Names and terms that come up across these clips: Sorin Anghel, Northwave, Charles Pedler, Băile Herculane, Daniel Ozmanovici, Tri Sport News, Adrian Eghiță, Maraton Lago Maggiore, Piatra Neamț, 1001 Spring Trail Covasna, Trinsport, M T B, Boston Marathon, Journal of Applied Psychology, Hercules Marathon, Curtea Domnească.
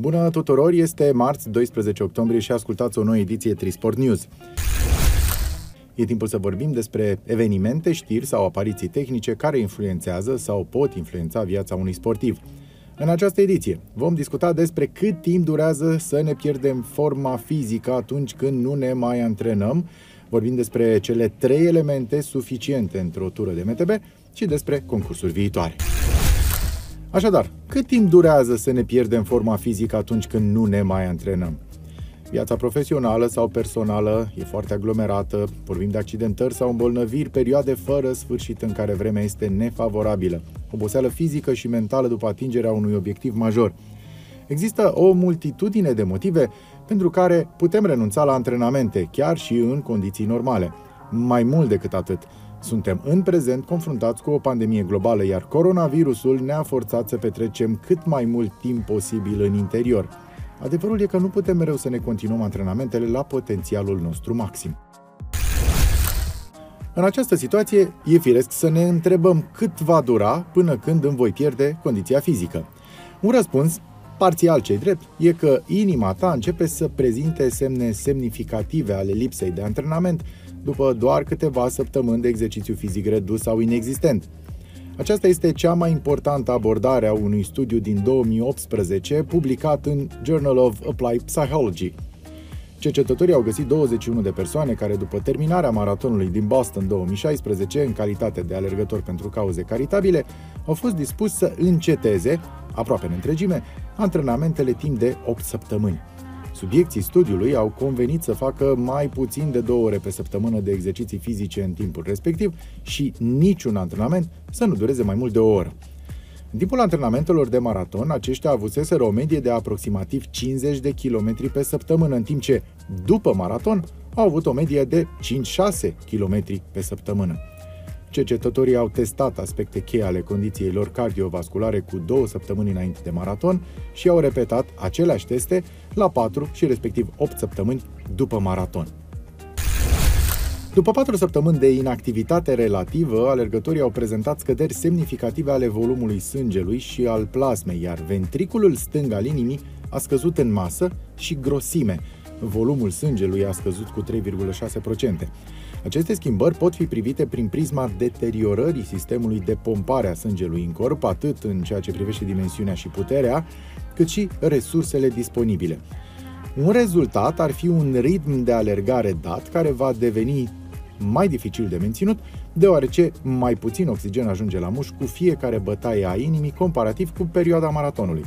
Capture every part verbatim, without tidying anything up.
Bună tuturor, este marți, doisprezece octombrie și ascultați o nouă ediție Tri Sport News. E timpul să vorbim despre evenimente, știri sau apariții tehnice care influențează sau pot influența viața unui sportiv. În această ediție vom discuta despre cât timp durează să ne pierdem forma fizică atunci când nu ne mai antrenăm, vorbim despre cele trei elemente suficiente într-o tură de M T B și despre concursuri viitoare. Așadar, cât timp durează să ne pierdem forma fizică atunci când nu ne mai antrenăm? Viața profesională sau personală e foarte aglomerată, vorbim de accidentări sau îmbolnăviri, perioade fără sfârșit în care vremea este nefavorabilă, oboseală fizică și mentală după atingerea unui obiectiv major. Există o multitudine de motive pentru care putem renunța la antrenamente, chiar și în condiții normale. Mai mult decât atât, suntem în prezent confruntați cu o pandemie globală, iar coronavirusul ne-a forțat să petrecem cât mai mult timp posibil în interior. Adevărul e că nu putem mereu să ne continuăm antrenamentele la potențialul nostru maxim. În această situație, e firesc să ne întrebăm cât va dura până când îmi voi pierde condiția fizică. Un răspuns, parțial ce-i drept, e că inima ta începe să prezinte semne semnificative ale lipsei de antrenament după doar câteva săptămâni de exercițiu fizic redus sau inexistent. Aceasta este cea mai importantă abordare a unui studiu din două mii optsprezece publicat în Journal of Applied Psychology. Cercetătorii au găsit douăzeci și unu de persoane care, după terminarea maratonului din Boston două mii șaisprezece, în calitate de alergători pentru cauze caritabile, au fost dispuși să înceteze, aproape în întregime, antrenamentele timp de opt săptămâni. Subiecții studiului au convenit să facă mai puțin de două ore pe săptămână de exerciții fizice în timpul respectiv și niciun antrenament să nu dureze mai mult de o oră. În timpul antrenamentelor de maraton, aceștia avuseseră o medie de aproximativ cincizeci de kilometri pe săptămână, în timp ce, după maraton, au avut o medie de cinci șase kilometri pe săptămână. Cercetătorii au testat aspecte cheie ale condiției lor cardiovasculare cu două săptămâni înainte de maraton și au repetat aceleași teste la patru și respectiv opt săptămâni după maraton. După patru săptămâni de inactivitate relativă, alergătorii au prezentat scăderi semnificative ale volumului sângelui și al plasmei, iar ventriculul stâng al inimii a scăzut în masă și grosime. Volumul sângelui a scăzut cu trei virgulă șase la sută. Aceste schimbări pot fi privite prin prisma deteriorării sistemului de pompare a sângelui în corp, atât în ceea ce privește dimensiunea și puterea, cât și resursele disponibile. Un rezultat ar fi un ritm de alergare dat care va deveni mai dificil de menținut, deoarece mai puțin oxigen ajunge la mușchi cu fiecare bătaie a inimii comparativ cu perioada maratonului.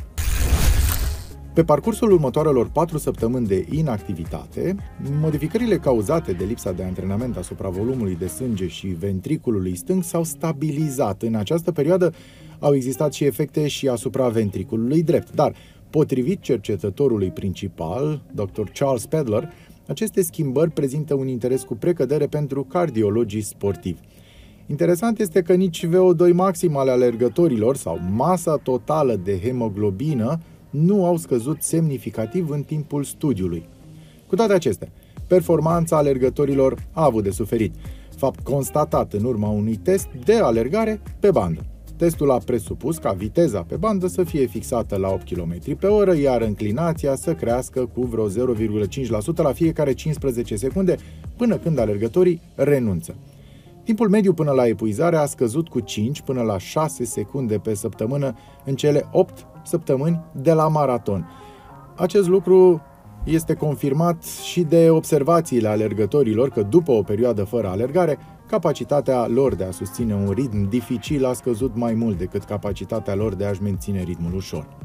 Pe parcursul următoarelor patru săptămâni de inactivitate, modificările cauzate de lipsa de antrenament asupra volumului de sânge și ventriculului stâng s-au stabilizat. În această perioadă au existat și efecte și asupra ventriculului drept, dar, potrivit cercetătorului principal, doctor Charles Pedler, aceste schimbări prezintă un interes cu precădere pentru cardiologii sportivi. Interesant este că nici V O doi maxim ale alergătorilor sau masa totală de hemoglobină nu au scăzut semnificativ în timpul studiului. Cu toate acestea, performanța alergătorilor a avut de suferit, fapt constatat în urma unui test de alergare pe bandă. Testul a presupus ca viteza pe bandă să fie fixată la opt km pe oră, iar înclinația să crească cu vreo zero virgulă cinci la sută la fiecare cincisprezece secunde, până când alergătorii renunță. Timpul mediu până la epuizare a scăzut cu cinci până la șase secunde pe săptămână în cele opt săptămâni de la maraton. Acest lucru este confirmat și de observațiile alergătorilor că după o perioadă fără alergare, capacitatea lor de a susține un ritm dificil a scăzut mai mult decât capacitatea lor de a-și menține ritmul ușor.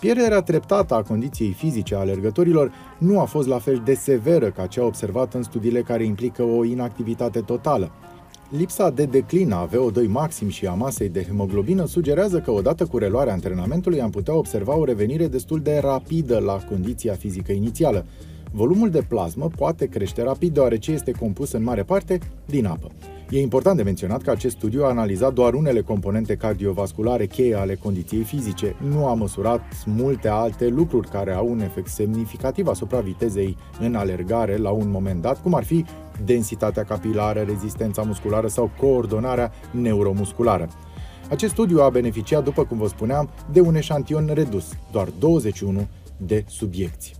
Pierderea treptată a condiției fizice a alergătorilor nu a fost la fel de severă ca cea observată în studiile care implică o inactivitate totală. Lipsa de declin a V O doi maxim și a masei de hemoglobină sugerează că odată cu reluarea antrenamentului am putea observa o revenire destul de rapidă la condiția fizică inițială. Volumul de plasmă poate crește rapid deoarece este compus în mare parte din apă. E important de menționat că acest studiu a analizat doar unele componente cardiovasculare cheie ale condiției fizice, nu a măsurat multe alte lucruri care au un efect semnificativ asupra vitezei în alergare la un moment dat, cum ar fi densitatea capilară, rezistența musculară sau coordonarea neuromusculară. Acest studiu a beneficiat, după cum vă spuneam, de un eșantion redus, doar douăzeci și unu de subiecți.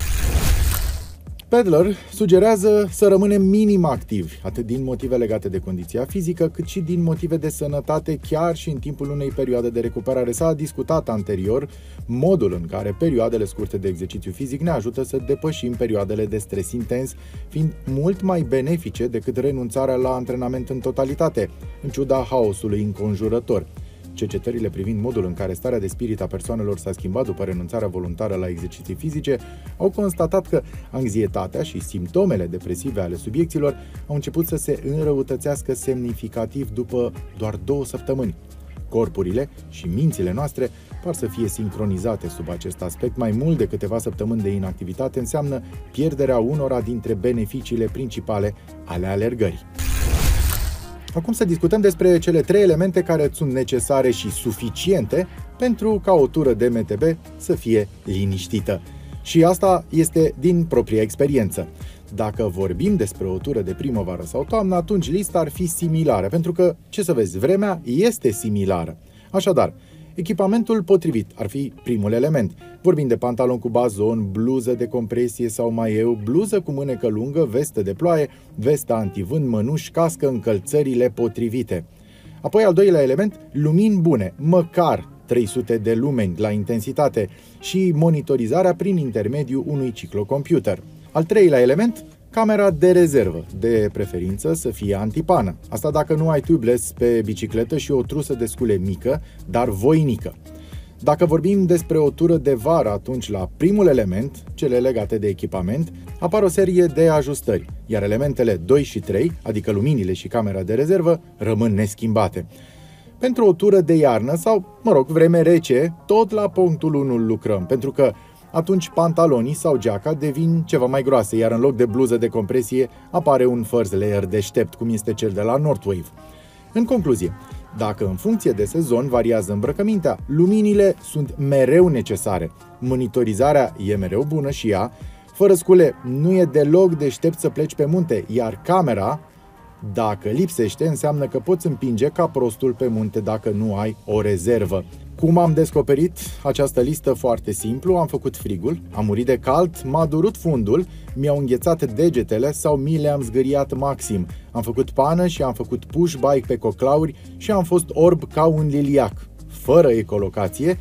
Pedler sugerează să rămânem minim activi, atât din motive legate de condiția fizică, cât și din motive de sănătate, chiar și în timpul unei perioade de recuperare. S-a discutat anterior modul în care perioadele scurte de exercițiu fizic ne ajută să depășim perioadele de stres intens, fiind mult mai benefice decât renunțarea la antrenament în totalitate, în ciuda haosului înconjurător. Cercetările privind modul în care starea de spirit a persoanelor s-a schimbat după renunțarea voluntară la exerciții fizice au constatat că anxietatea și simptomele depresive ale subiecților au început să se înrăutățească semnificativ după doar două săptămâni. Corpurile și mințile noastre par să fie sincronizate sub acest aspect. Mai mult de câteva săptămâni de inactivitate înseamnă pierderea unora dintre beneficiile principale ale alergării. Acum să discutăm despre cele trei elemente care sunt necesare și suficiente pentru ca o tură de M T B să fie liniștită. Și asta este din propria experiență. Dacă vorbim despre o tură de primăvară sau toamnă, atunci lista ar fi similară, pentru că, ce să vezi, vremea este similară. Așadar, echipamentul potrivit ar fi primul element. Vorbim de pantalon cu bazon, bluză de compresie sau maieu, bluză cu mânecă lungă, vestă de ploaie, vestă antivânt, mănuși, cască, încălțările potrivite. Apoi al doilea element, lumini bune, măcar trei sute de lumeni la intensitate și monitorizarea prin intermediul unui ciclocomputer. Al treilea element, camera de rezervă, de preferință să fie antipană. Asta dacă nu ai tubeless pe bicicletă și o trusă de scule mică, dar voinică. Dacă vorbim despre o tură de vară, atunci la primul element, cele legate de echipament, apar o serie de ajustări, iar elementele doi și trei, adică luminile și camera de rezervă, rămân neschimbate. Pentru o tură de iarnă sau, mă rog, vreme rece, tot la punctul unu lucrăm, pentru că atunci pantalonii sau geaca devin ceva mai groase, iar în loc de bluză de compresie apare un first layer deștept, cum este cel de la Northwave. În concluzie, dacă în funcție de sezon variază îmbrăcămintea, luminile sunt mereu necesare, monitorizarea e mereu bună și ea, fără scule nu e deloc deștept să pleci pe munte, iar camera, dacă lipsește, înseamnă că poți împinge ca prostul pe munte dacă nu ai o rezervă. Cum am descoperit această listă? Foarte simplu, am făcut frigul, am murit de cald, m-a durut fundul, mi-au înghețat degetele sau mi le-am zgâriat maxim. Am făcut pană și am făcut push bike pe coclauri și am fost orb ca un liliac, fără ecolocație,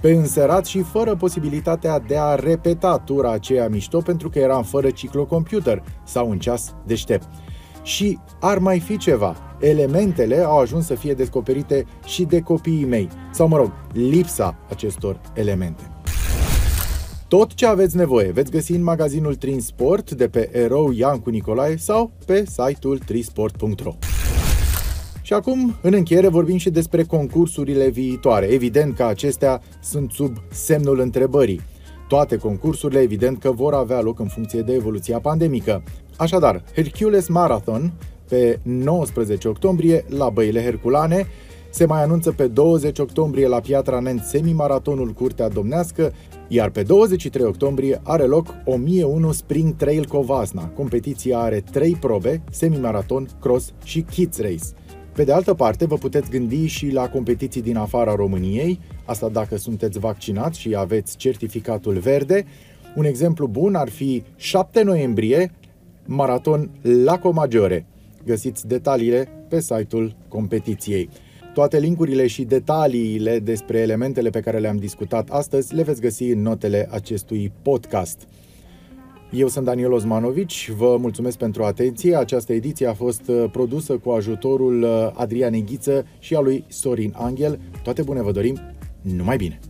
pe înserat și fără posibilitatea de a repeta tura aceea mișto pentru că eram fără ciclocomputer sau un ceas deștept. Și ar mai fi ceva, elementele au ajuns să fie descoperite și de copiii mei, sau mă rog, lipsa acestor elemente. Tot ce aveți nevoie veți găsi în magazinul Trinsport de pe Erou Iancu Nicolae sau pe site-ul tri sport punct ro. Și acum, în încheiere, vorbim și despre concursurile viitoare. Evident că acestea sunt sub semnul întrebării. Toate concursurile, evident că vor avea loc în funcție de evoluția pandemică. Așadar, Hercules Marathon pe nouăsprezece octombrie la Băile Herculane, se mai anunță pe douăzeci octombrie la Piatra Neamț semimaratonul Curtea Domnească, iar pe douăzeci și trei octombrie are loc o mie unu Spring Trail Covasna. Competiția are trei probe, semimaraton, cross și kids race. Pe de altă parte, vă puteți gândi și la competiții din afara României, asta dacă sunteți vaccinați și aveți certificatul verde. Un exemplu bun ar fi șapte noiembrie, Maraton Lago Maggiore. Găsiți detaliile pe site-ul competiției. Toate linkurile și detaliile despre elementele pe care le-am discutat astăzi le veți găsi în notele acestui podcast. Eu sunt Daniel Ozmanovici, vă mulțumesc pentru atenție. Această ediție a fost produsă cu ajutorul Adrian Eghiță și a lui Sorin Anghel. Toate bune vă dorim, numai bine!